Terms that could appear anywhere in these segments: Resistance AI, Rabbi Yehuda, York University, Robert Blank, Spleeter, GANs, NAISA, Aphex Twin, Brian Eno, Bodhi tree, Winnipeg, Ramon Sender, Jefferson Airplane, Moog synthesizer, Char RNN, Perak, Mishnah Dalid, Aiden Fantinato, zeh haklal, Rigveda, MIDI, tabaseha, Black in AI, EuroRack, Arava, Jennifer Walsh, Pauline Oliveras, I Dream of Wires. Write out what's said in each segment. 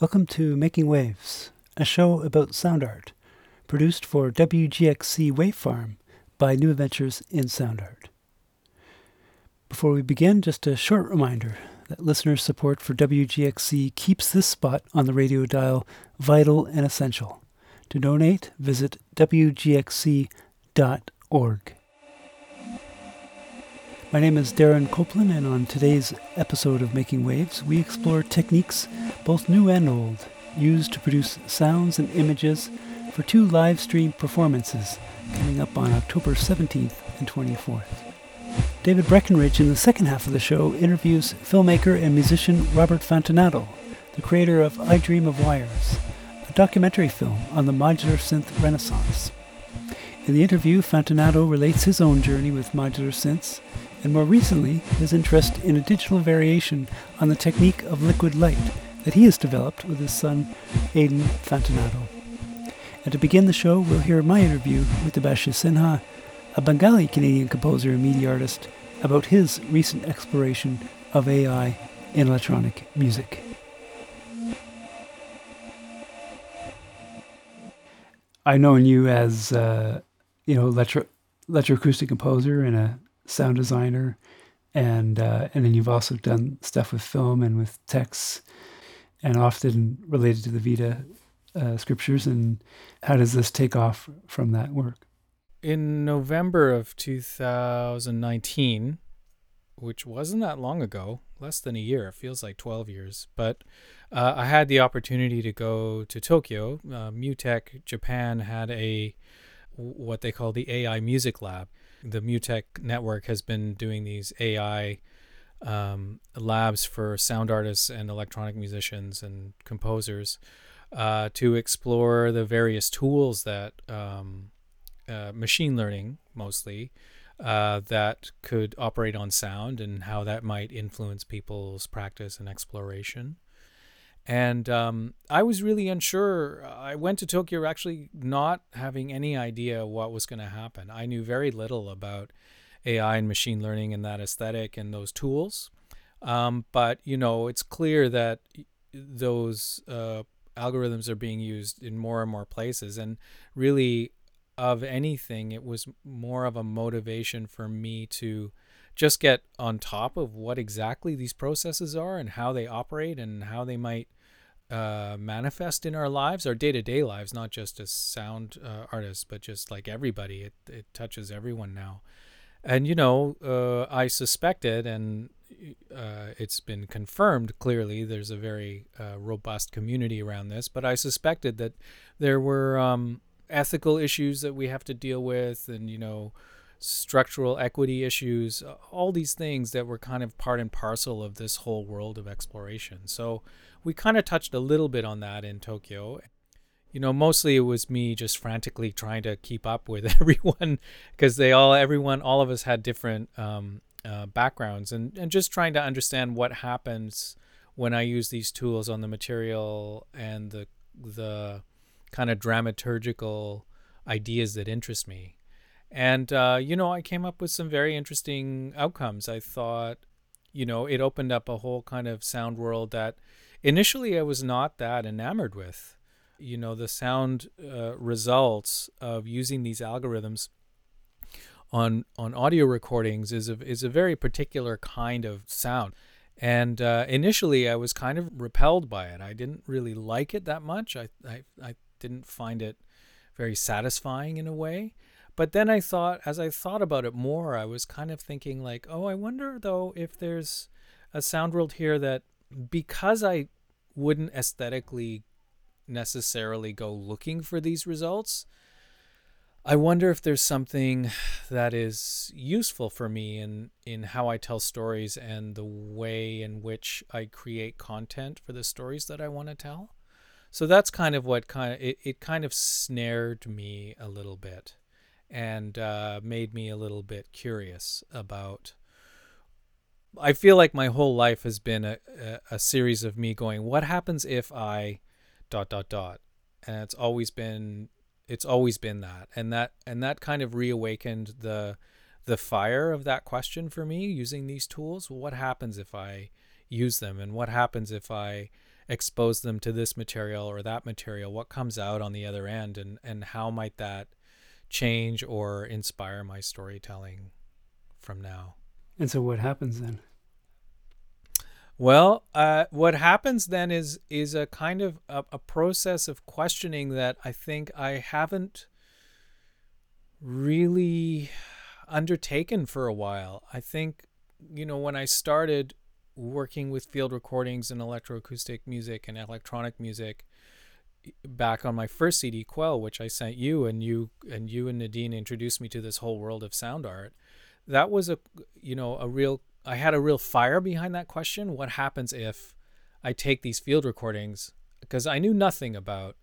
Welcome to Making Waves, a show about sound art, produced for WGXC Wave Farm by New Adventures in Sound Art. Before we begin, just a short reminder that listener support for WGXC keeps this spot on the radio dial vital and essential. To donate, visit wgxc.org. My name is Darren Copeland, and on today's episode of Making Waves, we explore techniques, both new and old, used to produce sounds and images for two live stream performances coming up on October 17th and 24th. David Breckenridge, in the second half of the show, interviews filmmaker and musician Robert Fantinato, the creator of I Dream of Wires, a documentary film on the modular synth renaissance. In the interview, Fantinato relates his own journey with modular synths, and more recently, his interest in a digital variation on the technique of liquid light that he has developed with his son, Aiden Fantinato. And to begin the show, we'll hear my interview with Debashish Sinha, a Bengali-Canadian composer and media artist, about his recent exploration of AI in electronic music. I've known you as, electroacoustic composer and a sound designer, and then you've also done stuff with film and with texts, and often related to the Veda scriptures. And how does this take off from that work? In November of 2019, which wasn't that long ago, less than a year, it feels like 12 years, but I had the opportunity to go to Tokyo. Mutech Japan had what they call the AI Music Lab. The Mutech Network has been doing these AI labs for sound artists and electronic musicians and composers to explore the various tools that machine learning, mostly, that could operate on sound and how that might influence people's practice and exploration. And I was really unsure. I went to Tokyo actually not having any idea what was going to happen. I knew very little about AI and machine learning and that aesthetic and those tools. But, it's clear that those algorithms are being used in more and more places. And really, of anything, it was more of a motivation for me to just get on top of what exactly these processes are and how they operate and how they might manifest in our lives, our day-to-day lives, not just as sound artists, but just like everybody. It touches everyone now. And, I suspected, and it's been confirmed clearly, there's a very robust community around this, but I suspected that there were ethical issues that we have to deal with and, structural equity issues, all these things that were kind of part and parcel of this whole world of exploration. So we kind of touched a little bit on that in Tokyo. Mostly it was me just frantically trying to keep up with everyone because all of us had different backgrounds and just trying to understand what happens when I use these tools on the material and the kind of dramaturgical ideas that interest me. And, I came up with some very interesting outcomes. I thought, it opened up a whole kind of sound world that initially I was not that enamored with. The sound results of using these algorithms on audio recordings is a very particular kind of sound. And initially I was kind of repelled by it. I didn't really like it that much. I didn't find it very satisfying in a way. But then I thought, as I thought about it more, I was kind of thinking like, oh, I wonder though if there's a sound world here that, because I wouldn't aesthetically necessarily go looking for these results, I wonder if there's something that is useful for me in how I tell stories and the way in which I create content for the stories that I want to tell. So that's kind of what it kind of snared me a little bit. And made me a little bit curious about. I feel like my whole life has been a series of me going, what happens if I ... And it's always been that. And that kind of reawakened the fire of that question for me using these tools. What happens if I use them? And what happens if I expose them to this material or that material, what comes out on the other end, and how might that change or inspire my storytelling from now? And so what happens then? Well, what happens then is a kind of a process of questioning that I think I haven't really undertaken for a while. I think, you know, when I started working with field recordings and electroacoustic music and electronic music back on my first CD, Quell, which I sent you, and you and Nadine introduced me to this whole world of sound art, that was I had a real fire behind that question. What happens if I take these field recordings? Because I knew nothing about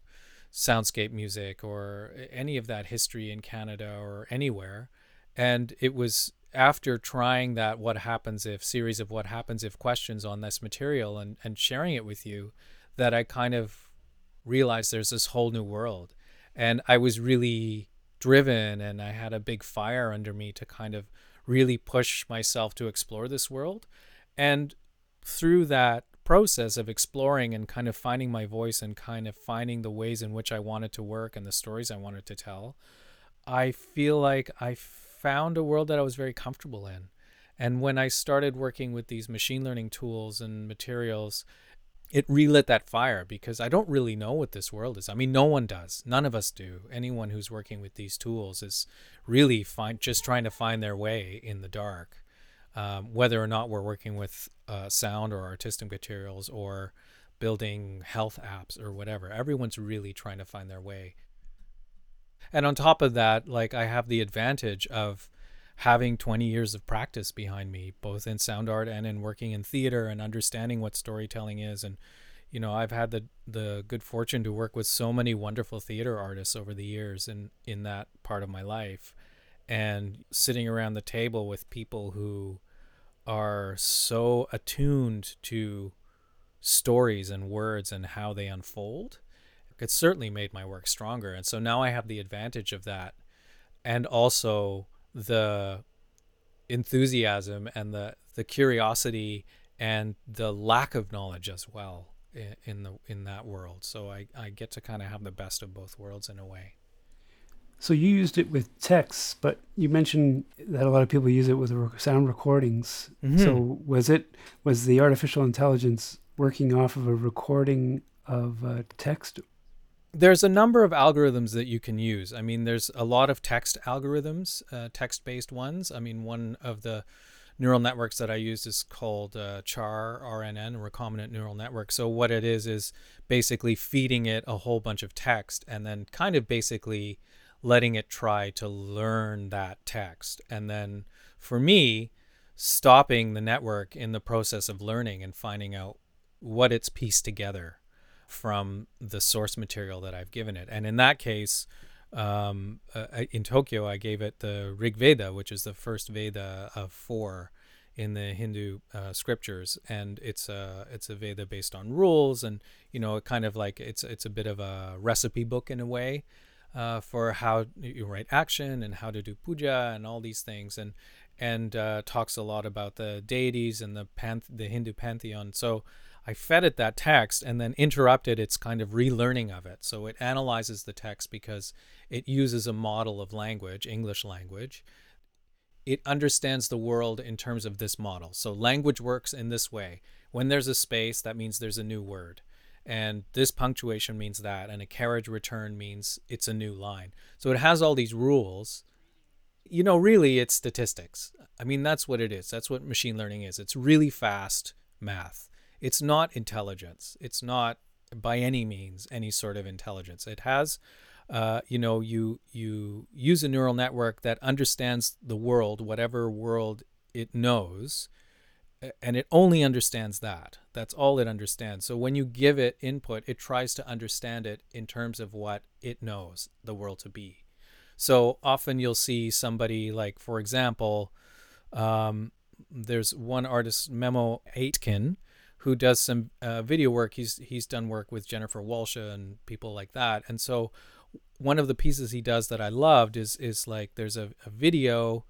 soundscape music or any of that history in Canada or anywhere. And it was after trying that what happens if series of what happens if questions on this material and sharing it with you that I kind of realized there's this whole new world. And I was really driven and I had a big fire under me to kind of really push myself to explore this world. And through that process of exploring and kind of finding my voice and kind of finding the ways in which I wanted to work and the stories I wanted to tell, I feel like I found a world that I was very comfortable in. And when I started working with these machine learning tools and materials, it relit that fire, because I don't really know what this world is. I mean, no one does. None of us do. Anyone who's working with these tools is really just trying to find their way in the dark, whether or not we're working with sound or artistic materials or building health apps or whatever. Everyone's really trying to find their way. And on top of that, like, I have the advantage of having 20 years of practice behind me, both in sound art and in working in theater and understanding what storytelling is. And, you know, I've had the good fortune to work with so many wonderful theater artists over the years in that part of my life, and sitting around the table with people who are so attuned to stories and words and how they unfold. It certainly made my work stronger. And so now I have the advantage of that, and also the enthusiasm and the curiosity and the lack of knowledge as well in that world. So I get to kind of have the best of both worlds in a way. So you used it with texts, but you mentioned that a lot of people use it with sound recordings. Mm-hmm. So was the artificial intelligence working off of a recording of a text? There's a number of algorithms that you can use. I mean, there's a lot of text algorithms, text-based ones. I mean, one of the neural networks that I used is called Char RNN, Recombinant Neural Network. So what it is basically feeding it a whole bunch of text and then kind of basically letting it try to learn that text. And then for me, stopping the network in the process of learning and finding out what it's pieced together from the source material that I've given it. And in that case, in Tokyo, I gave it the Rigveda, which is the first Veda of 4 in the Hindu scriptures. And it's a Veda based on rules. And, you know, it kind of like, it's a bit of a recipe book in a way for how you write action and how to do puja and all these things. And talks a lot about the deities and the Hindu pantheon. So I fed it that text and then interrupted its kind of relearning of it. So it analyzes the text because it uses a model of language, English language. It understands the world in terms of this model. So language works in this way. When there's a space, that means there's a new word. And this punctuation means that. And a carriage return means it's a new line. So it has all these rules. You know, really, it's statistics. I mean, that's what it is. That's what machine learning is. It's really fast math. It's not intelligence. It's not by any means any sort of intelligence. It has, you use a neural network that understands the world, whatever world it knows, and it only understands that. That's all it understands. So when you give it input, it tries to understand it in terms of what it knows the world to be. So often you'll see somebody like, for example, there's one artist, Memo Aitken, who does some video work. He's done work with Jennifer Walsh and people like that. And so one of the pieces he does that I loved is like there's a video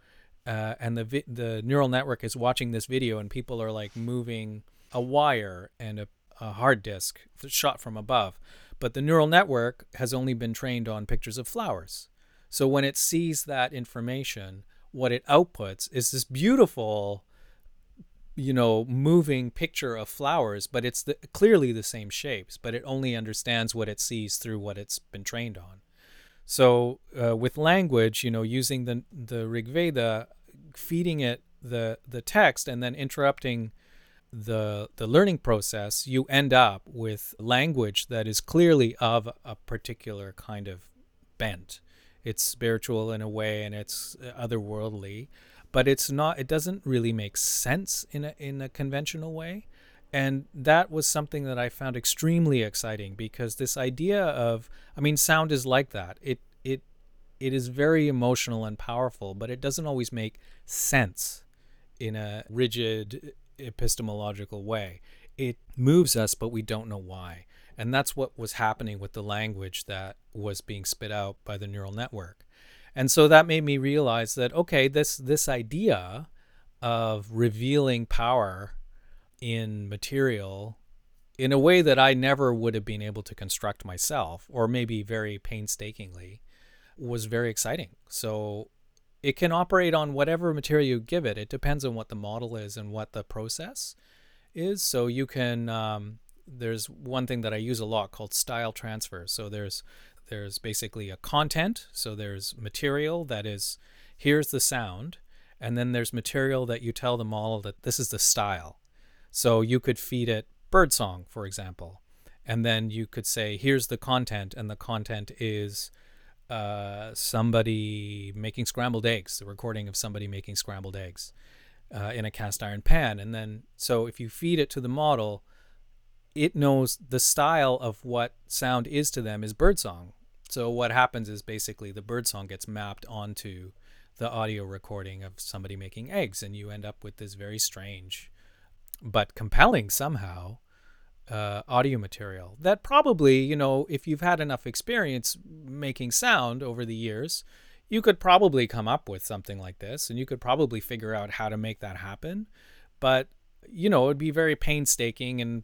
and the neural network is watching this video and people are like moving a wire and a a hard disk shot from above. But the neural network has only been trained on pictures of flowers. So when it sees that information, what it outputs is this beautiful, you know, moving picture of flowers, but it's clearly the same shapes, but it only understands what it sees through what it's been trained on. So with language, you know, using the Rigveda, feeding it the text and then interrupting the learning process, you end up with language that is clearly of a particular kind of bent. It's spiritual in a way, and it's otherworldly, but it's not. It doesn't really make sense in a conventional way, and that was something that I found extremely exciting, because this idea of, I mean, sound is like that. It is very emotional and powerful, but it doesn't always make sense in a rigid epistemological way. It moves us, but we don't know why. And that's what was happening with the language that was being spit out by the neural network. And so that made me realize that, okay, this idea of revealing power in material in a way that I never would have been able to construct myself, or maybe very painstakingly, was very exciting. So it can operate on whatever material you give it. It depends on what the model is and what the process is. So you can, there's one thing that I use a lot called style transfer. So there's basically a content. So there's material that is, here's the sound. And then there's material that you tell the model that this is the style. So you could feed it birdsong, for example. And then you could say, here's the content. And the content is somebody making scrambled eggs, the recording of somebody making scrambled eggs in a cast iron pan. And then, so if you feed it to the model, it knows the style of what sound is to them is birdsong. So what happens is basically the birdsong gets mapped onto the audio recording of somebody making eggs, and you end up with this very strange, but compelling somehow, audio material that probably, you know, if you've had enough experience making sound over the years, you could probably come up with something like this, and you could probably figure out how to make that happen. But, you know, it'd be very painstaking and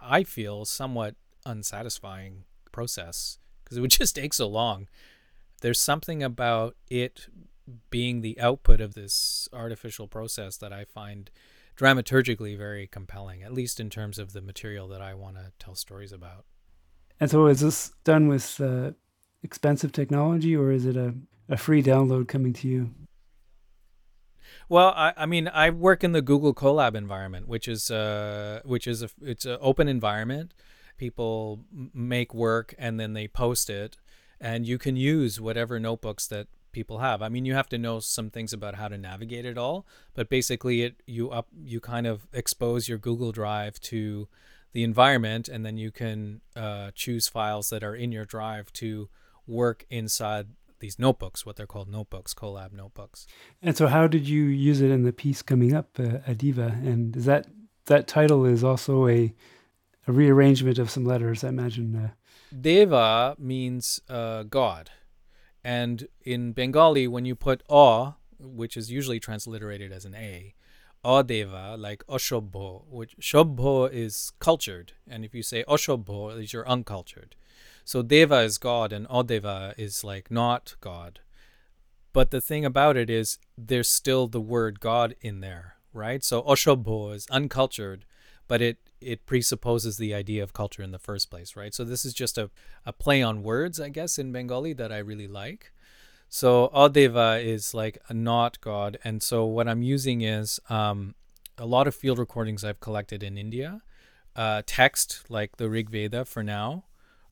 I feel somewhat unsatisfying process, because it would just take so long. There's something about it being the output of this artificial process that I find dramaturgically very compelling, at least in terms of the material that I want to tell stories about. And so is this done with expensive technology, or is it a free download coming to you? Well, I mean, I work in the Google Colab environment, which is it's an open environment. People make work and then they post it, and you can use whatever notebooks that people have. I mean, you have to know some things about how to navigate it all, but basically you kind of expose your Google Drive to the environment, and then you can choose files that are in your drive to work inside these notebooks, what they're called notebooks, Colab notebooks. And so how did you use it in the piece coming up, Adiva? And is that title is also a rearrangement of some letters, I imagine. Deva means God. And in Bengali, when you put "o," which is usually transliterated as an "a," "adeva," like "oshobho," which "shobho" is cultured, and if you say "oshobho," is you're uncultured. So "deva" is God, and "adeva" is like not God. But the thing about it is, there's still the word God in there, right? So "oshobho" is uncultured, but it presupposes the idea of culture in the first place, right? So this is just a play on words, I guess, in Bengali that I really like. So Adeva is like a not God. And so what I'm using is a lot of field recordings I've collected in India, text like the Rigveda for now,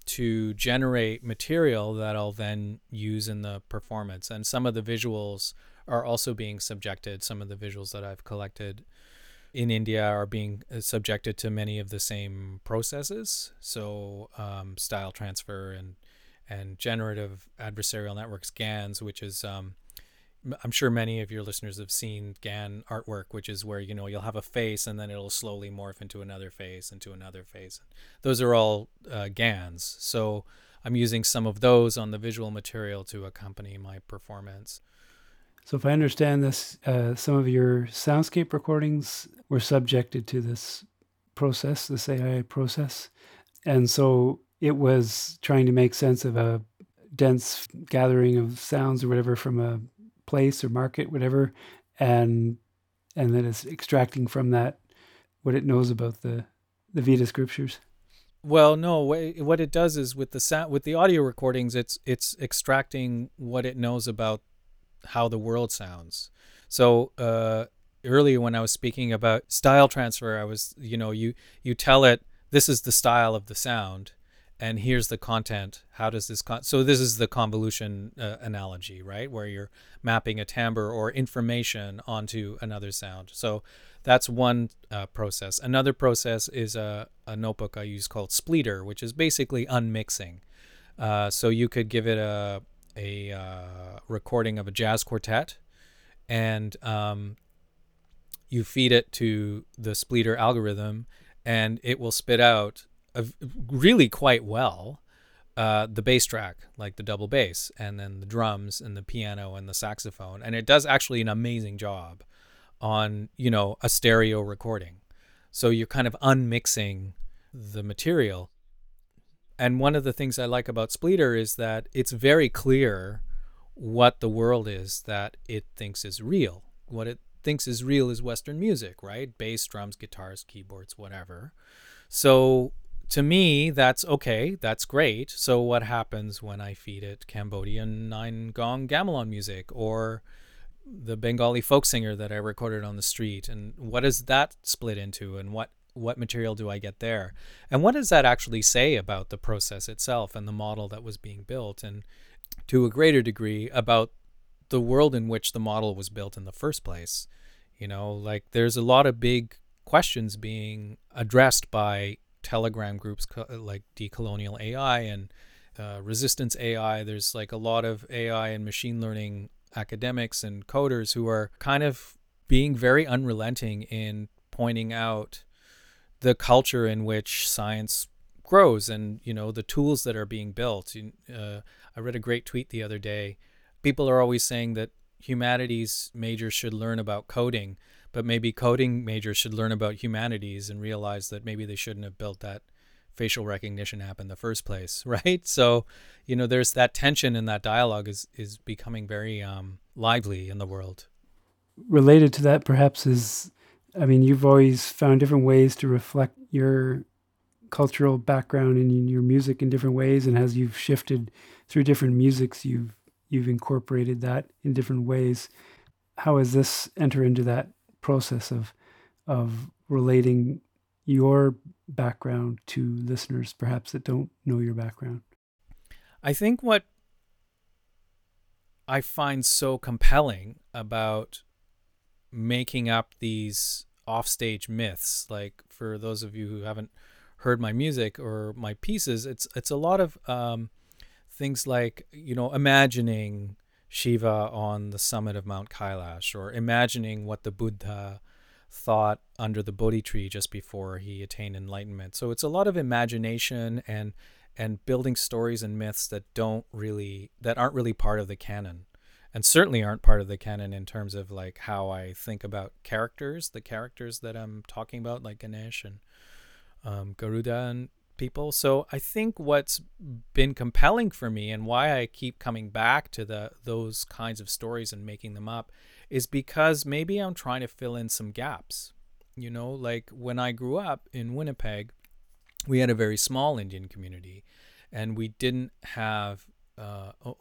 to generate material that I'll then use in the performance. And some of the visuals are also being subjected. Some of the visuals that I've collected in India are being subjected to many of the same processes. So style transfer and generative adversarial networks, GANs, which is, I'm sure many of your listeners have seen GAN artwork, which is where, you know, you'll have a face and then it'll slowly morph into another face, into another face. Those are all GANs. So I'm using some of those on the visual material to accompany my performance. So if I understand this, some of your soundscape recordings were subjected to this process, this AI process. And so it was trying to make sense of a dense gathering of sounds or whatever from a place or market, whatever, and then it's extracting from that what it knows about the Veda scriptures. Well, no, what it does is with the sound, with the audio recordings, it's extracting what it knows about how the world sounds. So earlier when I was speaking about style transfer, I was, you tell it, this is the style of the sound, and here's the content. How does this so this is the convolution analogy, right? Where you're mapping a timbre or information onto another sound. So that's one process. Another process is a notebook I use called Spleeter, which is basically unmixing. So you could give it a recording of a jazz quartet, and you feed it to the Spleeter algorithm, and it will spit out really quite well the bass track, like the double bass, and then the drums and the piano and the saxophone. And it does actually an amazing job on, a stereo recording. So you're kind of unmixing the material. And one of the things I like about Spleeter is that it's very clear what the world is that it thinks is real. What it thinks is real is Western music, right? Bass, drums, guitars, keyboards, whatever. So to me, that's okay. That's great. So what happens when I feed it Cambodian nine gong gamelan music or the Bengali folk singer that I recorded on the street? And what does that split into? And what material do I get there? And what does that actually say about the process itself and the model that was being built? And to a greater degree about the world in which the model was built in the first place. Like there's a lot of big questions being addressed by Telegram groups like Decolonial AI and Resistance AI. There's like a lot of AI and machine learning academics and coders who are kind of being very unrelenting in pointing out the culture in which science grows and, the tools that are being built. I read a great tweet the other day. People are always saying that humanities majors should learn about coding, but maybe coding majors should learn about humanities and realize that maybe they shouldn't have built that facial recognition app in the first place, right? So, there's that tension and that dialogue is becoming very lively in the world. Related to that perhaps is, you've always found different ways to reflect your cultural background and your music in different ways, and as you've shifted through different musics, you've incorporated that in different ways. How does this enter into that process of relating your background to listeners perhaps that don't know your background? I think what I find so compelling about making up these offstage myths, like for those of you who haven't heard my music or my pieces, it's a lot of things like, imagining Shiva on the summit of Mount Kailash, or imagining what the Buddha thought under the Bodhi tree just before he attained enlightenment. So it's a lot of imagination and building stories and myths that aren't really part of the canon, and certainly aren't part of the canon in terms of like how I think about characters, the characters that I'm talking about, like Ganesh and Garuda and people. So I think what's been compelling for me and why I keep coming back to those kinds of stories and making them up is because maybe I'm trying to fill in some gaps. Like when I grew up in Winnipeg, we had a very small Indian community, and we didn't have,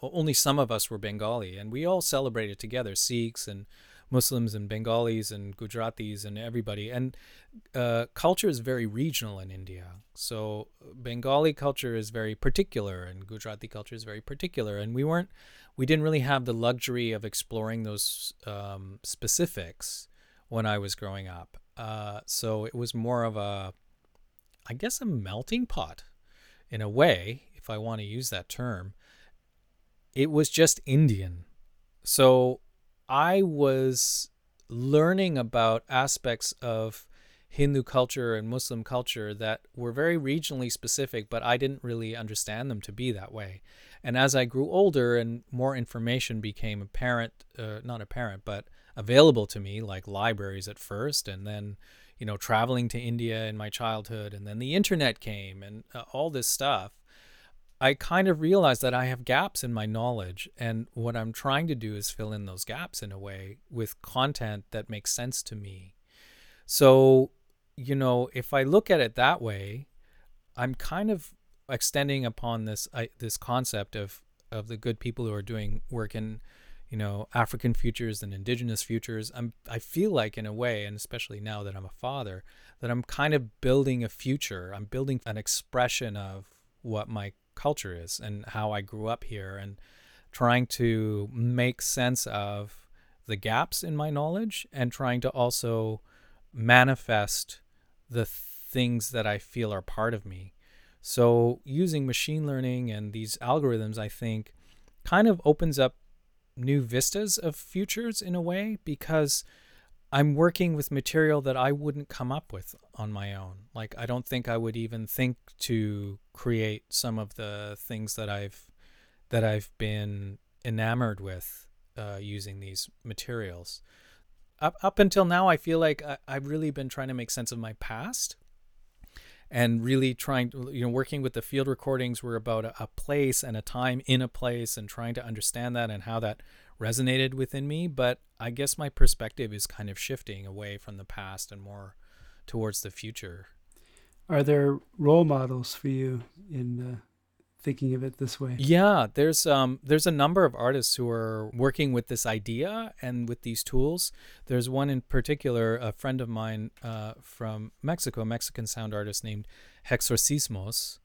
only some of us were Bengali, and we all celebrated together, Sikhs and Muslims and Bengalis and Gujaratis and everybody. And culture is very regional in India. So Bengali culture is very particular and Gujarati culture is very particular. And we didn't really have the luxury of exploring those specifics when I was growing up. So it was more of a melting pot in a way, if I want to use that term. It was just Indian. So I was learning about aspects of Hindu culture and Muslim culture that were very regionally specific, but I didn't really understand them to be that way. And as I grew older and more information became apparent, not apparent, but available to me, like libraries at first, and then, you know, traveling to India in my childhood, and then the internet came and all this stuff, I kind of realized that I have gaps in my knowledge, and what I'm trying to do is fill in those gaps in a way with content that makes sense to me. So, you know, if I look at it that way, I'm kind of extending upon this this concept of the good people who are doing work in, you know, African futures and indigenous futures. I feel like, in a way, and especially now that I'm a father, that I'm kind of building a future. I'm building an expression of what my culture is and how I grew up here, and trying to make sense of the gaps in my knowledge, and trying to also manifest the things that I feel are part of me. So using machine learning and these algorithms, I think, kind of opens up new vistas of futures in a way, because I'm working with material that I wouldn't come up with on my own. Like, I don't think I would even think to create some of the things that I've been enamored with using these materials. Up until now, I feel like I've really been trying to make sense of my past, and really trying to, you know, working with the field recordings were about a place and a time in a place, and trying to understand that and how that resonated within me. But I guess my perspective is kind of shifting away from the past and more towards the future. Are there role models for you in thinking of it this way? Yeah, there's a number of artists who are working with this idea and with these tools. There's one in particular, a friend of mine from Mexico, a Mexican sound artist named Hexorcismos.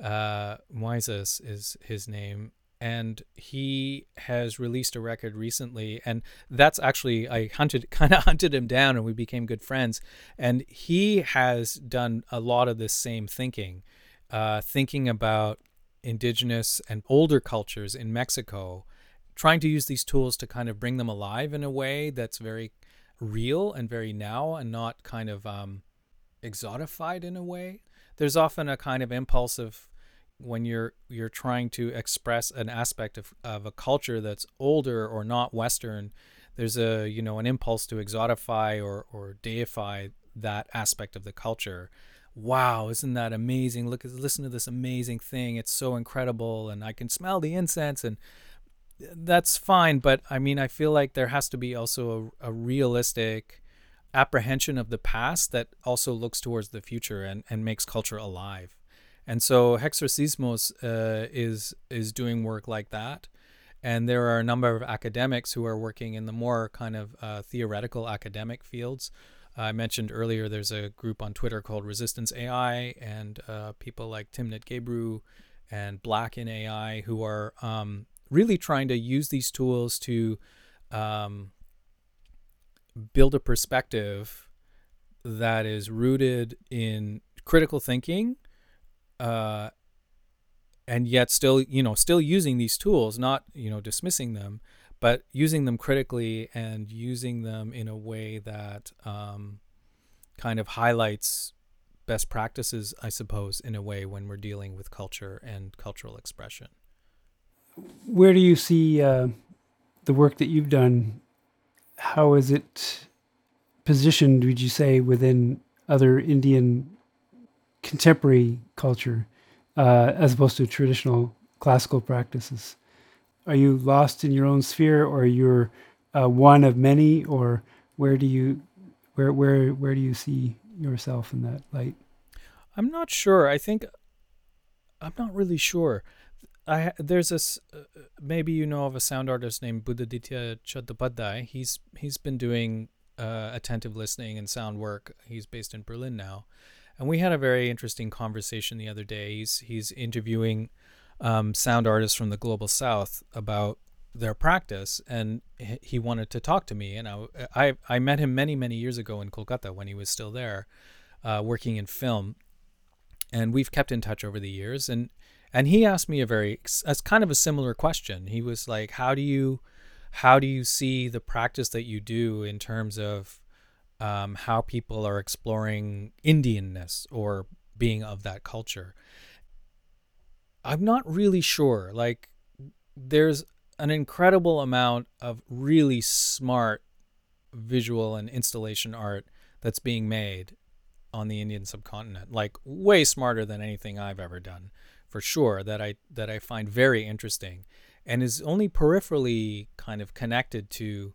Moises is his name. And he has released a record recently, and that's actually, I hunted him down, and we became good friends. And he has done a lot of this same thinking, thinking about indigenous and older cultures in Mexico, trying to use these tools to kind of bring them alive in a way that's very real and very now, and not kind of exotified in a way. There's often a kind of impulse of when you're trying to express an aspect of a culture that's older or not Western, there's a, you know, an impulse to exotify or deify that aspect of the culture. Wow, isn't that amazing? Listen to this amazing thing. It's so incredible, and I can smell the incense, and that's fine. But I mean, I feel like there has to be also a realistic apprehension of the past that also looks towards the future and makes culture alive. And so Hexorcismos is doing work like that. And there are a number of academics who are working in the more kind of theoretical academic fields. I mentioned earlier, there's a group on Twitter called Resistance AI, and people like Timnit Gebru and Black in AI, who are really trying to use these tools to build a perspective that is rooted in critical thinking, and yet still, you know, still using these tools, not, you know, dismissing them, but using them critically and using them in a way that kind of highlights best practices, I suppose, in a way, when we're dealing with culture and cultural expression. Where do you see the work that you've done? How is it positioned, would you say, within other Indian contemporary culture as opposed to traditional classical practices? Are you lost in your own sphere, or you're one of many, or where do you see yourself in that light? I'm not sure. I'm not really sure. There's this, maybe you know of a sound artist named Buddha tree. He's been doing attentive listening and sound work. He's based in Berlin now, and we had a very interesting conversation the other day. He's interviewing sound artists from the global south about their practice, and he wanted to talk to me, and I met him many years ago in Kolkata when he was still there working in film, and we've kept in touch over the years, and he asked me a similar question. He was like, how do you see the practice that you do in terms of how people are exploring Indianness or being of that culture? I'm not really sure. Like, there's an incredible amount of really smart visual and installation art that's being made on the Indian subcontinent, like way smarter than anything I've ever done, for sure, that I find very interesting and is only peripherally kind of connected to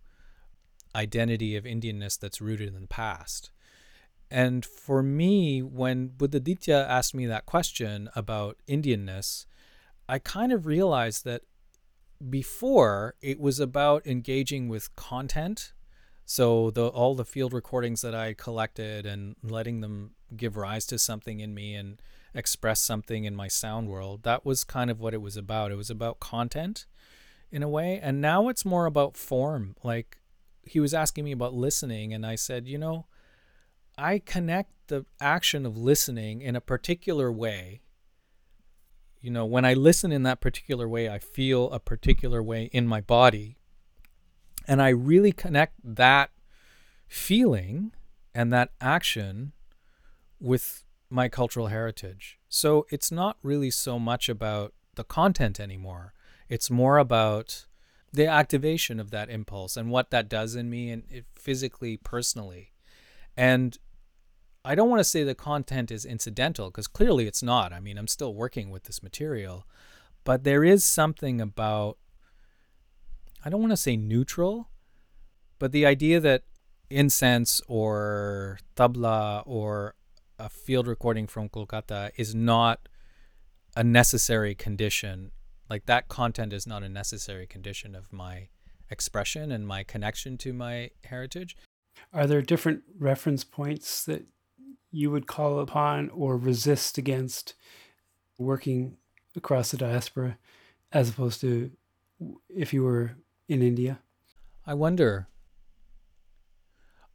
identity of Indianness that's rooted in the past. And for me, when Buddhaditya asked me that question about Indianness, I kind of realized that before it was about engaging with content. So all the field recordings that I collected and letting them give rise to something in me and express something in my sound world, that was kind of what it was about. It was about content in a way. And now it's more about form. Like, he was asking me about listening, and I said, you know, I connect the action of listening in a particular way. You know, when I listen in that particular way, I feel a particular way in my body. And I really connect that feeling and that action with my cultural heritage. So it's not really so much about the content anymore. It's more about the activation of that impulse and what that does in me, and it physically, personally. And I don't want to say the content is incidental, because clearly it's not. I mean, I'm still working with this material, but there is something about, I don't want to say neutral, but the idea that incense or tabla or a field recording from Kolkata is not a necessary condition. Like, that content is not a necessary condition of my expression and my connection to my heritage. Are there different reference points that you would call upon or resist against working across the diaspora, as opposed to if you were in India? I wonder.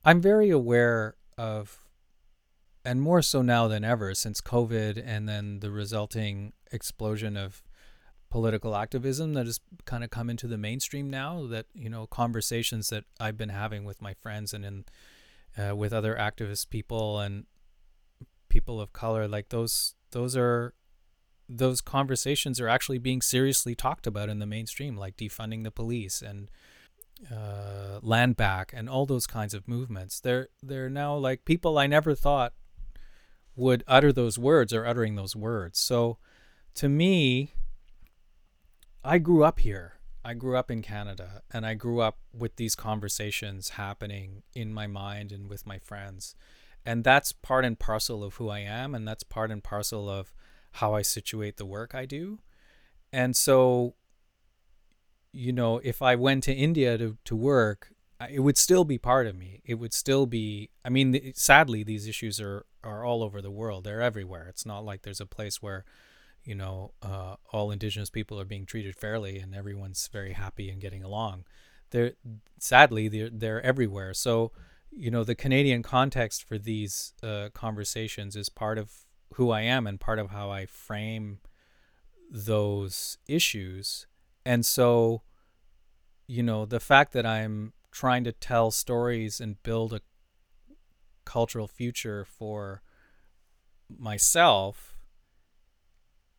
I'm very aware of, and more so now than ever since COVID and then the resulting explosion of political activism that has kind of come into the mainstream now, that, you know, conversations that I've been having with my friends and with other activist people and people of color, like those conversations are actually being seriously talked about in the mainstream, like defunding the police and land back and all those kinds of movements. They're now, like, people I never thought would utter those words are uttering those words. So to me, I grew up here. I grew up in Canada, and I grew up with these conversations happening in my mind and with my friends. And that's part and parcel of who I am, and that's part and parcel of how I situate the work I do. And so, you know, if I went to India to work, it would still be part of me. It would still be, I mean, sadly, these issues are all over the world. They're everywhere. It's not like there's a place where, you know, all Indigenous people are being treated fairly and everyone's very happy and getting along. Sadly, they're everywhere. So, you know, the Canadian context for these conversations is part of who I am and part of how I frame those issues. And so, you know, the fact that I'm trying to tell stories and build a cultural future for myself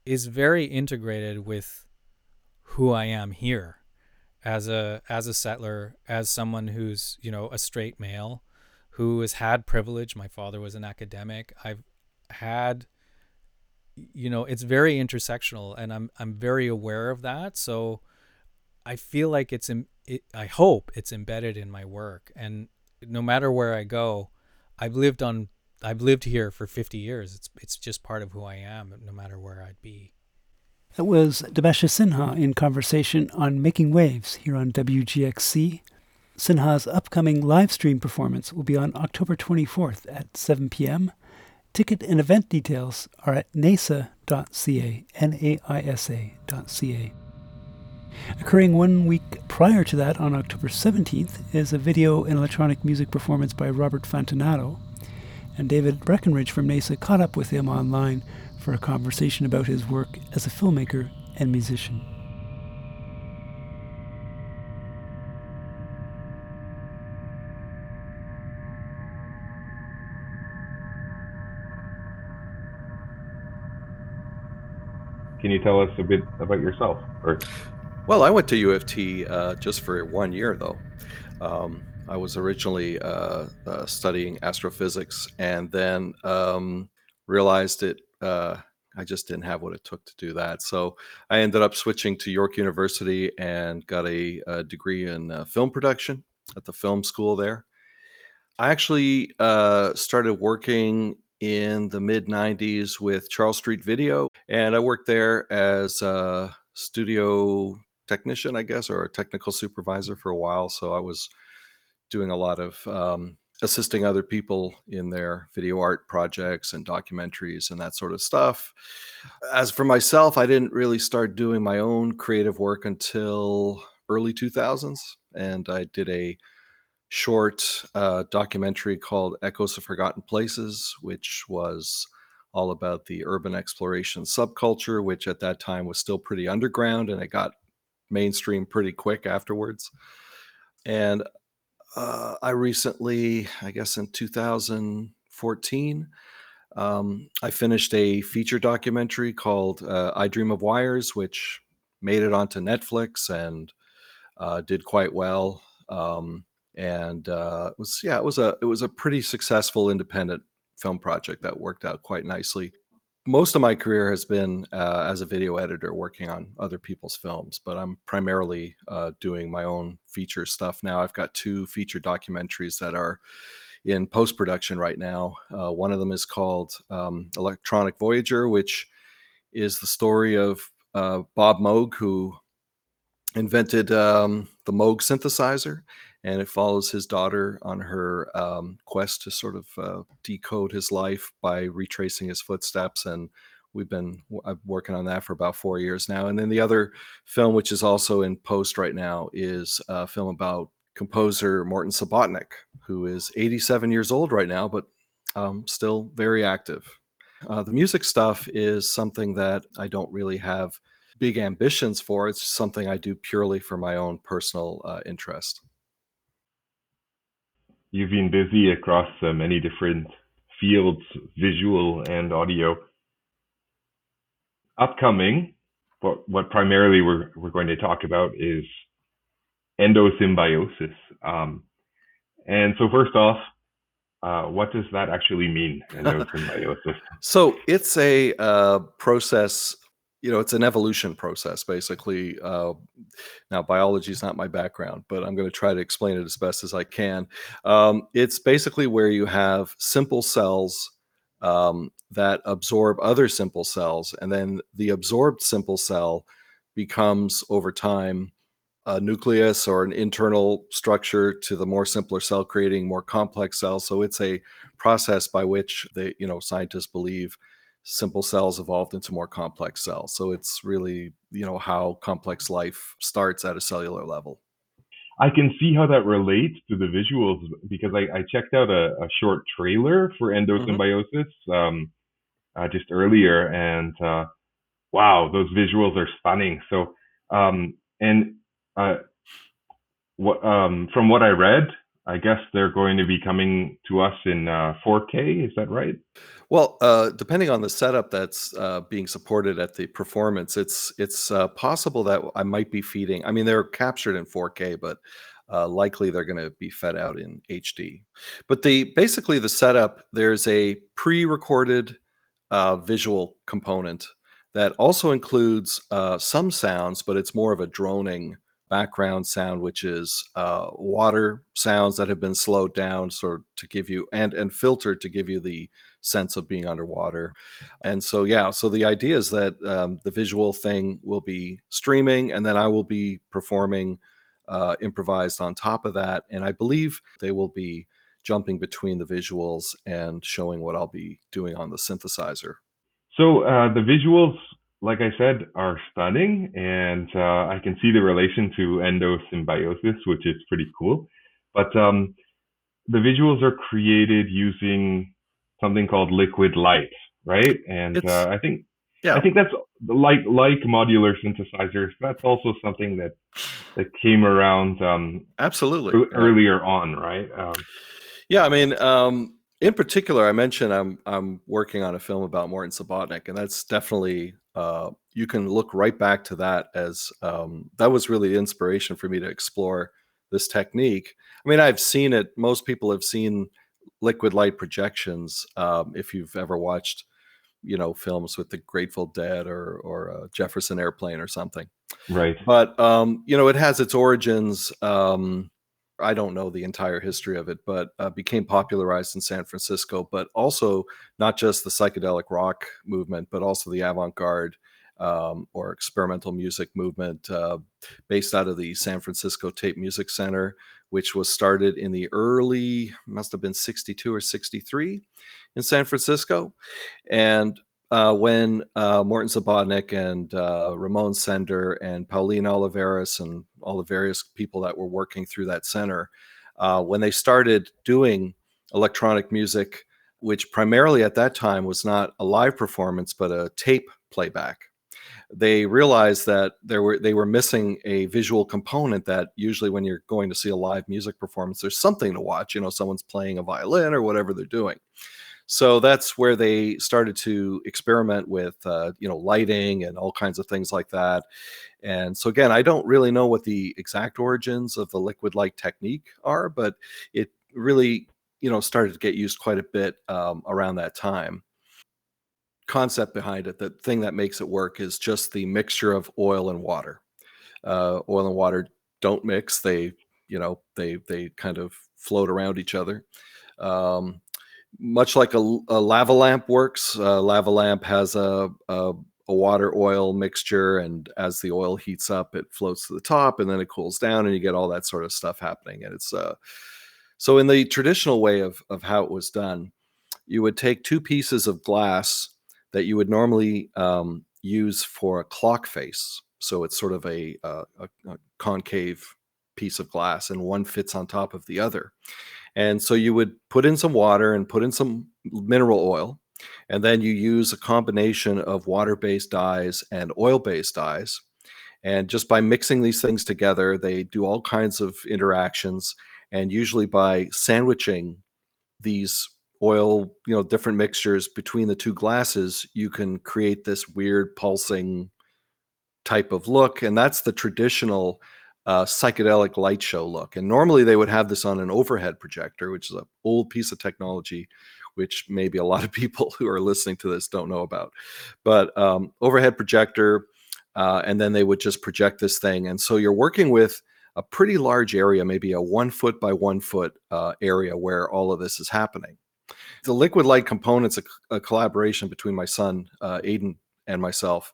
is very integrated with who I am here as a settler, as someone who's, you know, a straight male who has had privilege. My father was an academic. I've had, you know, it's very intersectional, and I'm very aware of that. So I feel like I hope it's embedded in my work. And no matter where I go, I've lived here for 50 years. It's just part of who I am, no matter where I'd be. That was Debashish Sinha in conversation on Making Waves here on WGXC. Sinha's upcoming live stream performance will be on October 24th at 7 p.m. Ticket and event details are at naisa.ca, N-A-I-S-A.ca. Occurring 1 week prior to that, on October 17th, is a video and electronic music performance by Robert Fantinato. And David Breckenridge from NASA caught up with him online for a conversation about his work as a filmmaker and musician. Can you tell us a bit about yourself? Well, I went to U of T just for 1 year, though. I was originally studying astrophysics, and then realized it. I just didn't have what it took to do that. So I ended up switching to York University and got a degree in film production at the film school there. I actually started working in the mid-90s with Charles Street Video, and I worked there as a studio technician, I guess, or a technical supervisor for a while. So I was doing a lot of assisting other people in their video art projects and documentaries and that sort of stuff. As for myself, I didn't really start doing my own creative work until early 2000s. And I did a short documentary called Echoes of Forgotten Places, which was all about the urban exploration subculture, which at that time was still pretty underground, and it got mainstream pretty quick afterwards. And I recently, I guess in 2014, I finished a feature documentary called I Dream of Wires, which made it onto Netflix and did quite well. It was, yeah, it was a pretty successful independent film project that worked out quite nicely. Most of my career has been as a video editor working on other people's films, but I'm primarily doing my own feature stuff now. I've got two feature documentaries that are in post-production right now. One of them is called Electronic Voyager, which is the story of Bob Moog, who invented the Moog synthesizer, and it follows his daughter on her quest to sort of decode his life by retracing his footsteps. And I've been working on that for about 4 years now. And then the other film, which is also in post right now, is a film about composer Morton Subotnick, who is 87 years old right now, but still very active. The music stuff is something that I don't really have big ambitions for. It's something I do purely for my own personal interest. You've been busy across many different fields, visual and audio. Upcoming, what primarily we're going to talk about is endosymbiosis. And so first off, what does that actually mean, endosymbiosis? So it's a process, it's an evolution process, basically. Now, biology is not my background, but I'm going to try to explain it as best as I can. It's basically where you have simple cells that absorb other simple cells, and then the absorbed simple cell becomes, over time, a nucleus or an internal structure to the more simpler cell, creating more complex cells. So it's a process by which they, scientists believe, simple cells evolved into more complex cells. So it's really, how complex life starts at a cellular level. I can see how that relates to the visuals, because I checked out a short trailer for endosymbiosis just earlier, and wow, those visuals are stunning. So, from what I read, I guess they're going to be coming to us in 4K. Is that right? Well, depending on the setup that's being supported at the performance, it's possible that I might be feeding. I mean, they're captured in 4K, but likely they're going to be fed out in HD. But basically the setup, there's a pre-recorded visual component that also includes some sounds, but it's more of a droning background sound, which is water sounds that have been slowed down, sort of to give you and filtered to give you the sense of being underwater. And so, yeah, so the idea is that the visual thing will be streaming, and then I will be performing improvised on top of that. And I believe they will be jumping between the visuals and showing what I'll be doing on the synthesizer. So the visuals, like I said, are stunning, and I can see the relation to endosymbiosis, which is pretty cool. But the visuals are created using something called liquid light, right? And I think that's like modular synthesizers. That's also something that came around absolutely earlier on, right? In particular, I mentioned I'm working on a film about Morton Subotnick, and that's definitely you can look right back to that as that was really the inspiration for me to explore this technique. I mean, I've seen it. Most people have seen liquid light projections. If you've ever watched, you know, films with the Grateful Dead or Jefferson Airplane or something. Right. But, you know, it has its origins. I don't know the entire history of it, but became popularized in San Francisco, but also not just the psychedelic rock movement, but also the avant-garde or experimental music movement based out of the San Francisco Tape Music Center, which was started in the early, must have been 62 or 63 in San Francisco. And when Morton Subotnick and Ramon Sender and Pauline Oliveras and all the various people that were working through that center, when they started doing electronic music, which primarily at that time was not a live performance, but a tape playback, they realized that they were missing a visual component. That usually when you're going to see a live music performance, there's something to watch, you know, someone's playing a violin or whatever they're doing. So that's where they started to experiment with, you know, lighting and all kinds of things like that. And so again, I don't really know what the exact origins of the liquid light technique are, but it really, you know, started to get used quite a bit around that time. Concept behind it, the thing that makes it work, is just the mixture of oil and water. Oil and water don't mix; they kind of float around each other. Much like a lava lamp works. Lava lamp has a water oil mixture, and as the oil heats up, it floats to the top, and then it cools down, and you get all that sort of stuff happening. And it's so in the traditional way of how it was done, you would take two pieces of glass that you would normally use for a clock face. So it's sort of a concave piece of glass, and one fits on top of the other. And so you would put in some water and put in some mineral oil, and then you use a combination of water-based dyes and oil-based dyes. And just by mixing these things together, they do all kinds of interactions, and usually by sandwiching these oil, you know, different mixtures between the two glasses, you can create this weird pulsing type of look. And that's the traditional psychedelic light show look. And normally they would have this on an overhead projector, which is an old piece of technology, which maybe a lot of people who are listening to this don't know about. But overhead projector, and then they would just project this thing. And so you're working with a pretty large area, maybe a 1 foot by 1 foot area where all of this is happening. The liquid light component's a collaboration between my son, Aiden, and myself.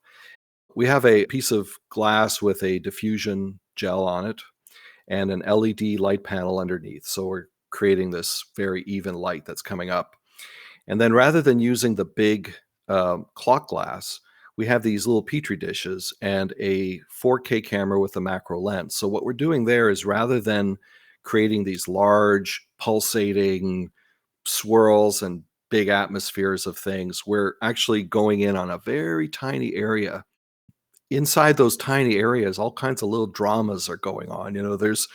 We have a piece of glass with a diffusion gel on it and an LED light panel underneath. So we're creating this very even light that's coming up. And then rather than using the big clock glass, we have these little Petri dishes and a 4K camera with a macro lens. So what we're doing there is, rather than creating these large pulsating swirls and big atmospheres of things, we're actually going in on a very tiny area. Inside those tiny areas, all kinds of little dramas are going on. You know, there's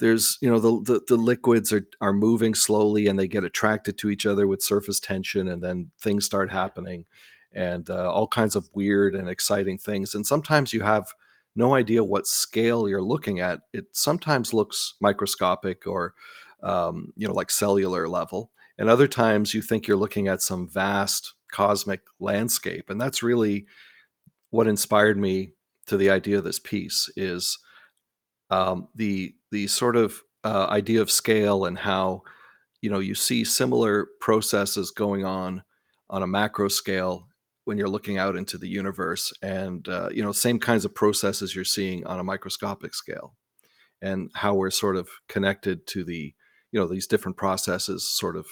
you know, the liquids are moving slowly, and they get attracted to each other with surface tension, and then things start happening, and all kinds of weird and exciting things. And sometimes you have no idea what scale you're looking at. It sometimes looks microscopic or you know, like cellular level. And other times you think you're looking at some vast cosmic landscape. And that's really what inspired me to the idea of this piece, is the sort of idea of scale, and how, you know, you see similar processes going on a macro scale when you're looking out into the universe, and, you know, same kinds of processes you're seeing on a microscopic scale, and how we're sort of connected to the, you know, these different processes sort of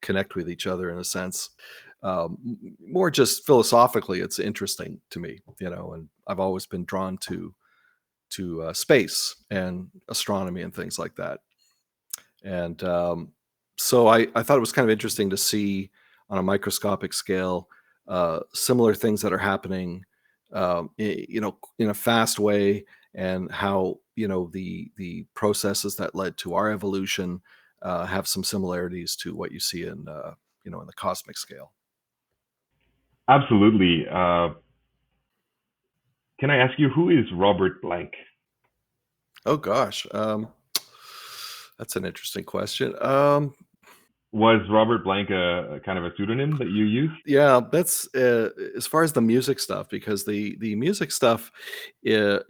connect with each other in a sense. More just philosophically, it's interesting to me, you know, and I've always been drawn to space and astronomy and things like that. And so I thought it was kind of interesting to see on a microscopic scale similar things that are happening, you know, in a fast way, and how, you know, the processes that led to our evolution have some similarities to what you see in, you know, in the cosmic scale. Absolutely. Can I ask you, who is Robert Blank? Oh, gosh. That's an interesting question. Was Robert Blank a kind of a pseudonym that you used? Yeah, that's as far as the music stuff, because the music stuff, I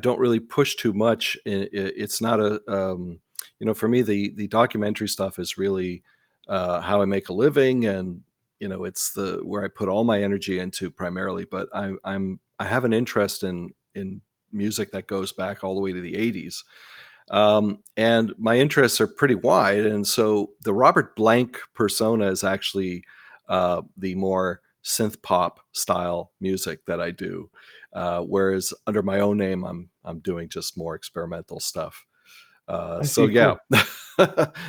don't really push too much. It's not a for me the documentary stuff is really how I make a living, and it's the where I put all my energy into primarily. But I have an interest in music that goes back all the way to the 80s. And my interests are pretty wide. And so the Robert Blank persona is actually the more synth pop style music that I do. Whereas under my own name, I'm doing just more experimental stuff. So yeah,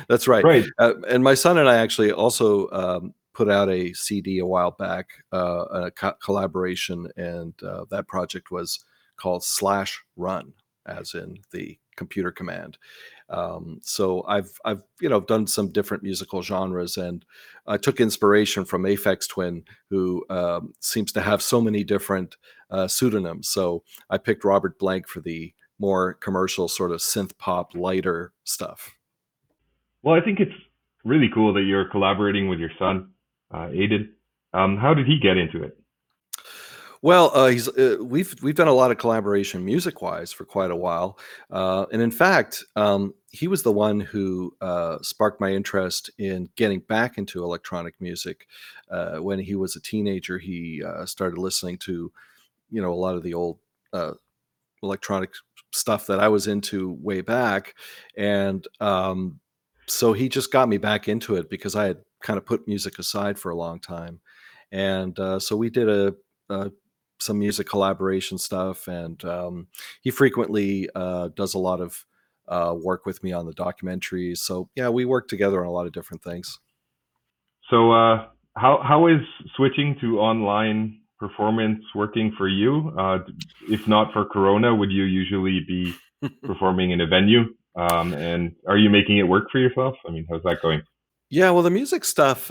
that's right. Right. And my son and I actually also put out a CD a while back, a collaboration. And that project was called /run, as in the computer command. So I've done some different musical genres, and I took inspiration from Aphex Twin, who seems to have so many different pseudonyms. So I picked Robert Blank for the more commercial sort of synth pop, lighter stuff. Well, I think it's really cool that you're collaborating with your son, Aiden. How did he get into it? Well, we've done a lot of collaboration music-wise for quite a while, and in fact, he was the one who sparked my interest in getting back into electronic music. When he was a teenager, he started listening to, a lot of the old electronic stuff that I was into way back, and so he just got me back into it, because I had kind of put music aside for a long time, and so we did some music collaboration stuff, and he frequently does a lot of work with me on the documentaries. So yeah, we work together on a lot of different things. So how is switching to online performance working for you? If not for Corona, would you usually be performing in a venue? And are you making it work for yourself? I mean, how's that going? Yeah, well, the music stuff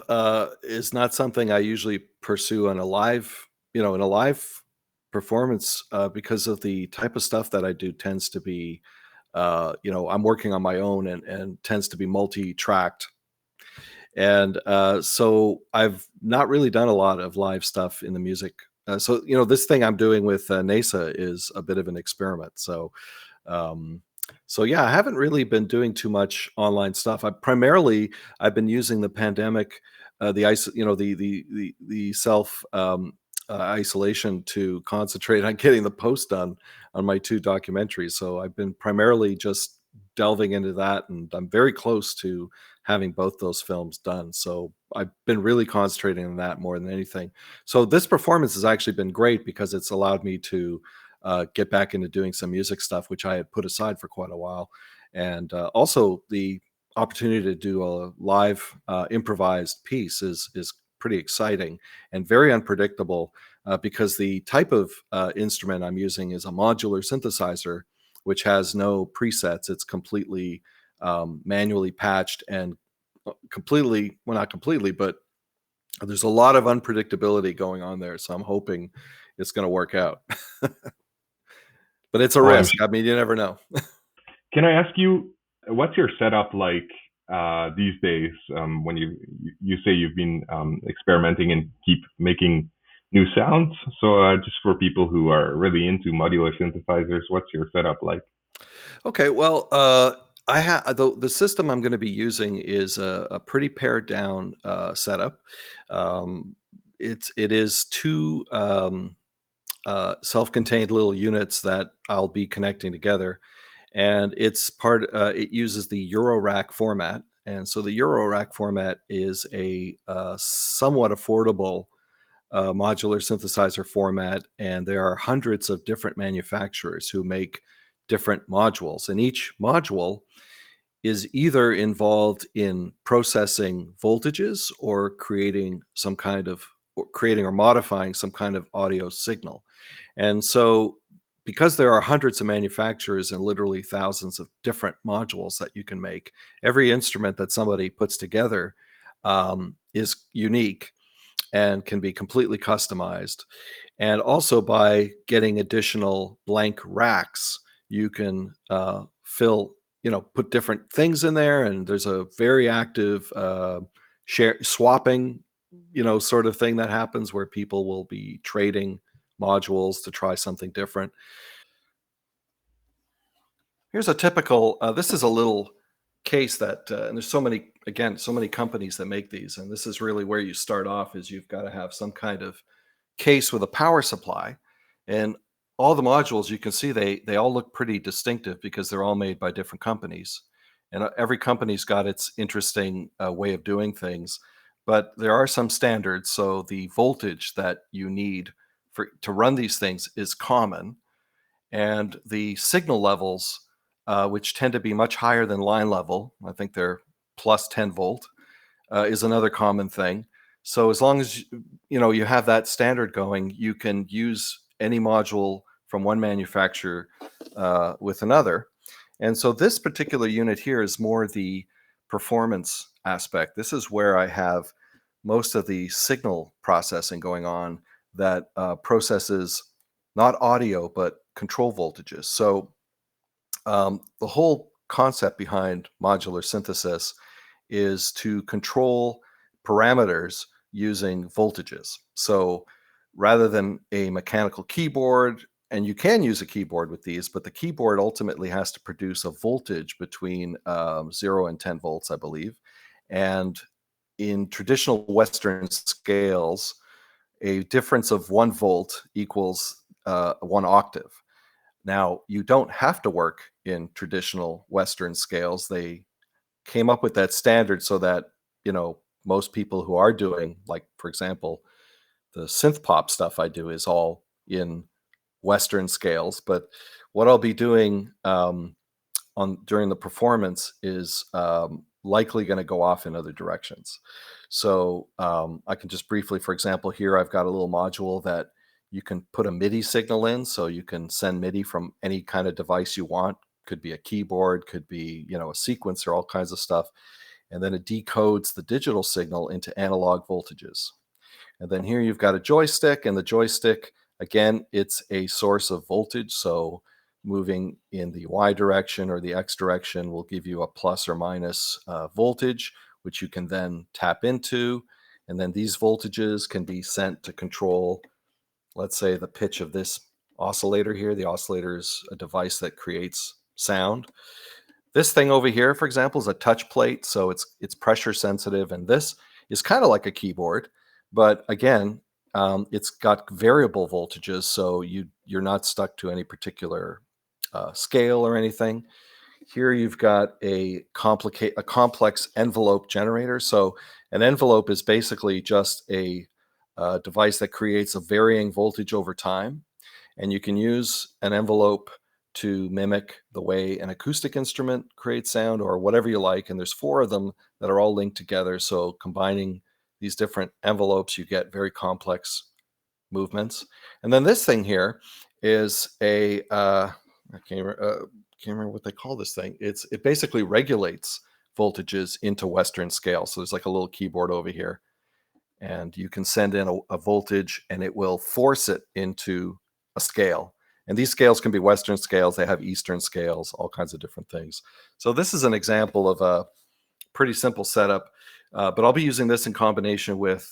is not something I usually pursue on a live performance, because of the type of stuff that I do tends to be, I'm working on my own, and tends to be multi-tracked. And so I've not really done a lot of live stuff in the music. So, this thing I'm doing with NASA is a bit of an experiment. So, yeah, I haven't really been doing too much online stuff. I've been using the pandemic, the self, isolation to concentrate on getting the post done on my two documentaries. So I've been primarily just delving into that, and I'm very close to having both those films done. So I've been really concentrating on that more than anything. So this performance has actually been great, because it's allowed me to get back into doing some music stuff, which I had put aside for quite a while. And also the opportunity to do a live improvised piece is pretty exciting and very unpredictable, because the type of instrument I'm using is a modular synthesizer, which has no presets. It's completely manually patched, and not completely, but there's a lot of unpredictability going on there. So I'm hoping it's going to work out, but it's a risk. I mean, you never know. Can I ask you, what's your setup like these days, when you say you've been experimenting and keep making new sounds? So just for people who are really into modular synthesizers, what's your setup like? Okay, well, I have the system I'm going to be using is a pretty pared down setup. It is two self-contained little units that I'll be connecting together. And it's it uses the EuroRack format. And so the EuroRack format is a somewhat affordable modular synthesizer format. And there are hundreds of different manufacturers who make different modules. And each module is either involved in processing voltages or creating or modifying some kind of audio signal. And so, because there are hundreds of manufacturers and literally thousands of different modules that you can make, every instrument that somebody puts together is unique and can be completely customized. And also by getting additional blank racks, you can fill, you know, put different things in there. And there's a very active swapping, you know, sort of thing that happens where people will be trading modules to try something different. Here's a typical, this is a little case that, and there's so many, again, so many companies that make these. And this is really where you start off is you've got to have some kind of case with a power supply. And all the modules, you can see they all look pretty distinctive because they're all made by different companies. And every company's got its interesting way of doing things. But there are some standards. So the voltage that you need to run these things is common. And the signal levels, which tend to be much higher than line level, I think they're plus 10 volt, is another common thing. So as long as you know you have that standard going, you can use any module from one manufacturer with another. And so this particular unit here is more the performance aspect. This is where I have most of the signal processing going on that processes not audio, but control voltages. So the whole concept behind modular synthesis is to control parameters using voltages. So rather than a mechanical keyboard, and you can use a keyboard with these, but the keyboard ultimately has to produce a voltage between 0 and 10 volts, I believe. And in traditional Western scales, a difference of 1 volt equals 1 octave. Now, you don't have to work in traditional Western scales. They came up with that standard so that, you know, most people who are doing, like, for example, the synth pop stuff I do is all in Western scales. But what I'll be doing during the performance is likely going to go off in other directions. So I can just briefly, for example, here I've got a little module that you can put a MIDI signal in. So you can send MIDI from any kind of device you want. Could be a keyboard, could be, you know, a sequencer, all kinds of stuff. And then it decodes the digital signal into analog voltages. And then here you've got a joystick, and the joystick, again, it's a source of voltage. So moving in the Y direction or the X direction will give you a plus or minus voltage, which you can then tap into. And then these voltages can be sent to control, let's say, the pitch of this oscillator here. The oscillator is a device that creates sound. This thing over here, for example, is a touch plate. So it's pressure sensitive. And this is kind of like a keyboard. But again, it's got variable voltages, so you're not stuck to any particular scale or anything. Here you've got a complex envelope generator. So an envelope is basically just a device that creates a varying voltage over time. And you can use an envelope to mimic the way an acoustic instrument creates sound or whatever you like. And there's 4 of them that are all linked together. So combining these different envelopes, you get very complex movements. And then this thing here is a, I can't remember what they call this thing. It basically regulates voltages into Western scale. So there's like a little keyboard over here. And you can send in a voltage, and it will force it into a scale. And these scales can be Western scales. They have Eastern scales, all kinds of different things. So this is an example of a pretty simple setup. But I'll be using this in combination with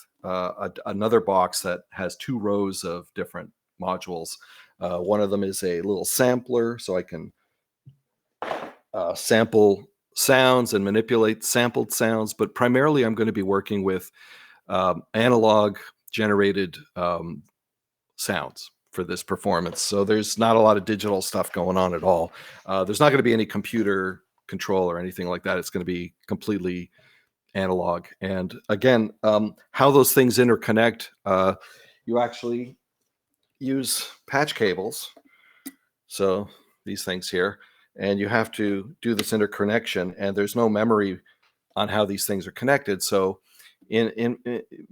another box that has 2 rows of different modules. One of them is a little sampler, so I can sample sounds and manipulate sampled sounds. But primarily, I'm going to be working with analog-generated sounds for this performance. So there's not a lot of digital stuff going on at all. There's not going to be any computer control or anything like that. It's going to be completely analog. And again, how those things interconnect, you actually use patch cables. So these things here, and you have to do this interconnection, and there's no memory on how these things are connected. So in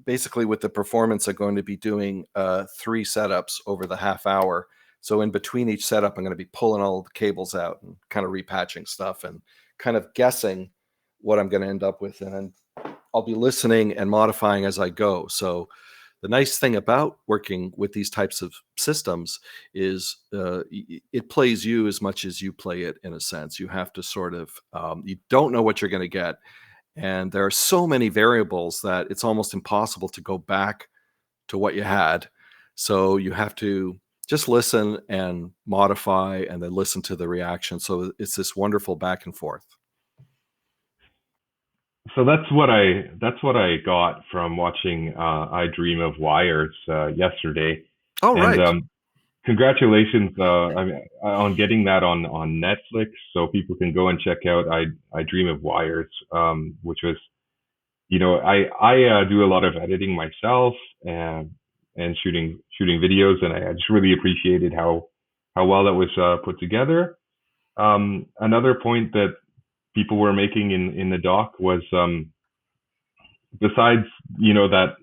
basically with the performance, I'm going to be doing 3 setups over the half hour. So in between each setup, I'm going to be pulling all the cables out and kind of repatching stuff and kind of guessing what I'm going to end up with, and I'll be listening and modifying as I go. So The nice thing about working with these types of systems is it plays you as much as you play it, in a sense. You have to sort of, you don't know what you're going to get. And there are so many variables that it's almost impossible to go back to what you had. So you have to just listen and modify and then listen to the reaction. So it's this wonderful back and forth. So that's what I got from watching I Dream of Wires yesterday. Oh, right. And, congratulations on getting that on Netflix, so people can go and check out I Dream of Wires, which was, you know, I do a lot of editing myself and shooting videos, and I just really appreciated how well that was put together. Another point that people were making in the doc was, besides, you know, that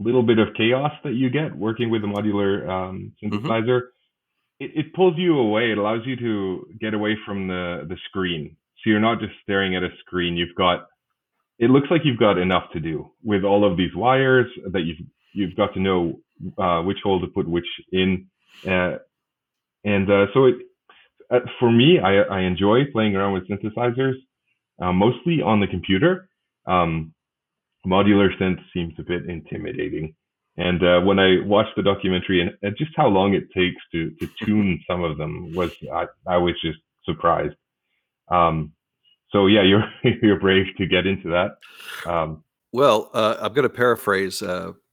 little bit of chaos that you get working with a modular synthesizer, it pulls you away. It allows you to get away from the screen. So you're not just staring at a screen. It looks like you've got enough to do with all of these wires, that you've got to know which hole to put which in. For me, I enjoy playing around with synthesizers, mostly on the computer. Modular synth seems a bit intimidating. And when I watched the documentary and just how long it takes to tune some of them, I was just surprised. So yeah, you're brave to get into that. I'm going to paraphrase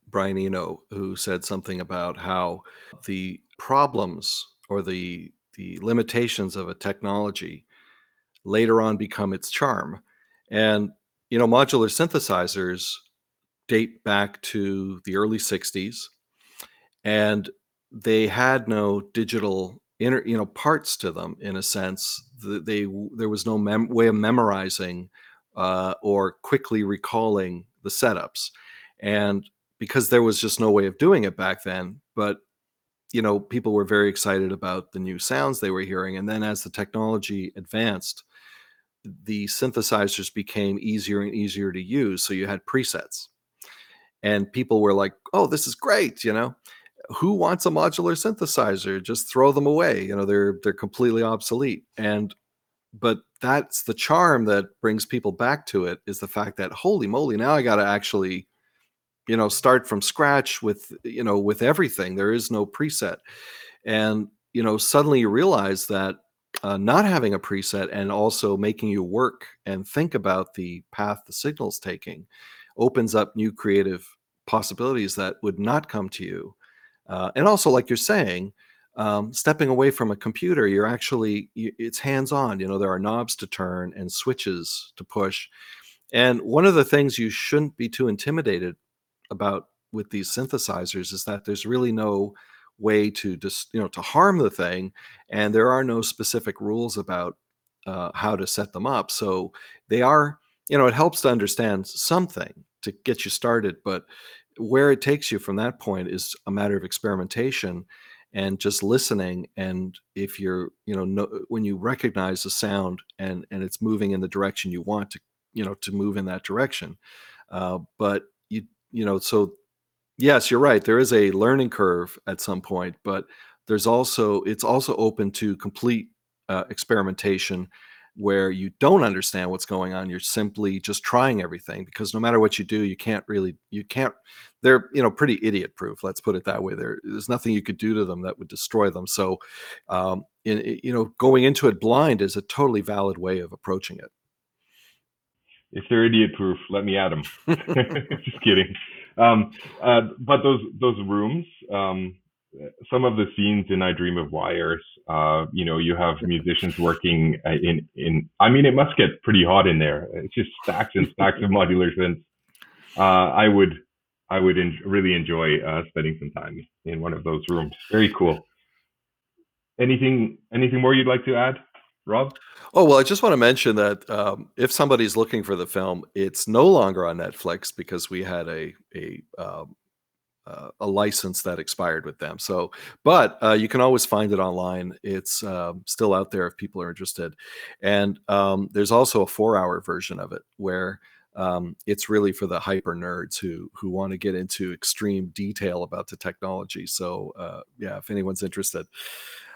Brian Eno, who said something about how the problems or the limitations of a technology later on become its charm. And, you know, modular synthesizers date back to the early 60s, and they had no digital parts to them, in a sense. There was no way of memorizing or quickly recalling the setups. And because there was just no way of doing it back then, but you know, people were very excited about the new sounds they were hearing. And then as the technology advanced, the synthesizers became easier and easier to use. So you had presets, and people were like, oh, this is great. You know, who wants a modular synthesizer? Just throw them away. You know, they're completely obsolete. But that's the charm that brings people back to it, is the fact that, holy moly, now I got to actually, you know, start from scratch with everything. There is no preset. And, you know, suddenly you realize that not having a preset, and also making you work and think about the path the signal's taking, opens up new creative possibilities that would not come to you. And also, like you're saying, stepping away from a computer, you're actually, it's hands-on. You know, there are knobs to turn and switches to push. And one of the things you shouldn't be too intimidated about with these synthesizers is that there's really no way to to harm the thing, and there are no specific rules about how to set them up. So they are, you know, it helps to understand something to get you started, but where it takes you from that point is a matter of experimentation and just listening. And if you're, when you recognize the sound and it's moving in the direction you want to move in that direction, but so yes, you're right. There is a learning curve at some point, but it's also open to complete experimentation, where you don't understand what's going on. You're simply just trying everything, because no matter what you do, they're, pretty idiot proof. Let's put it that way. There's nothing you could do to them that would destroy them. So, going into it blind is a totally valid way of approaching it. If they're idiot-proof, let me at them. Just kidding. But those rooms, some of the scenes in I Dream of Wires, you have musicians working in. I mean, it must get pretty hot in there. It's just stacks and stacks of modular synths. I would really enjoy spending some time in one of those rooms. Very cool. Anything more you'd like to add, Rob? Oh, well, I just want to mention that if somebody's looking for the film, it's no longer on Netflix, because we had a license that expired with them. So, but you can always find it online. It's still out there if people are interested. And there's also a 4-hour version of it, where It's really for the hyper nerds who want to get into extreme detail about the technology. So yeah, if anyone's interested.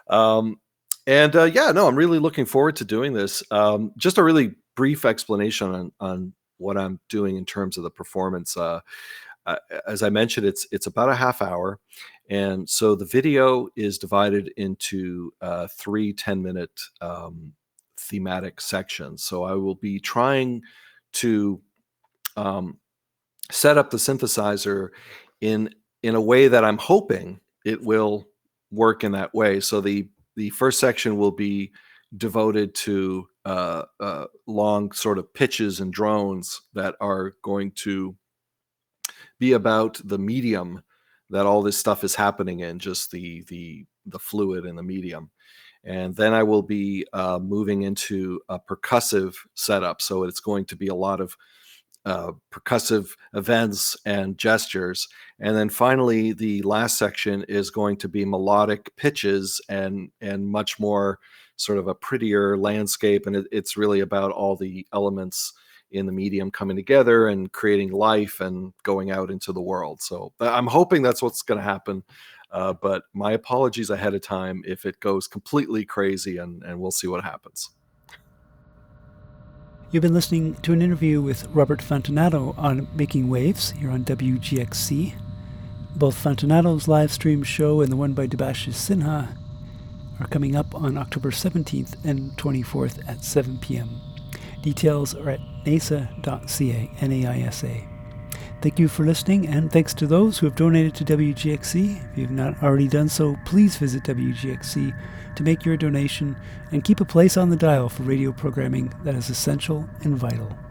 I'm really looking forward to doing this. Just a really brief explanation on what I'm doing in terms of the performance. As I mentioned, it's about a half hour. And so the video is divided into three 10-minute thematic sections. So I will be trying to set up the synthesizer in a way that I'm hoping it will work in that way. So the first section will be devoted to long sort of pitches and drones that are going to be about the medium that all this stuff is happening in, just the fluid and the medium. And then I will be moving into a percussive setup. So it's going to be a lot of percussive events and gestures. And then finally, the last section is going to be melodic pitches and much more sort of a prettier landscape. And it's really about all the elements in the medium coming together and creating life and going out into the world. So I'm hoping that's what's going to happen. But my apologies ahead of time if it goes completely crazy, and we'll see what happens. You've been listening to an interview with Robert Fantinato on Making Waves here on WGXC. Both Fantinato's live stream show and the one by Debashish Sinha are coming up on October 17th and 24th at 7 p.m. Details are at nasa.ca, N-A-I-S-A. Thank you for listening, and thanks to those who have donated to WGXC. If you have not already done so, please visit WGXC to make your donation and keep a place on the dial for radio programming that is essential and vital.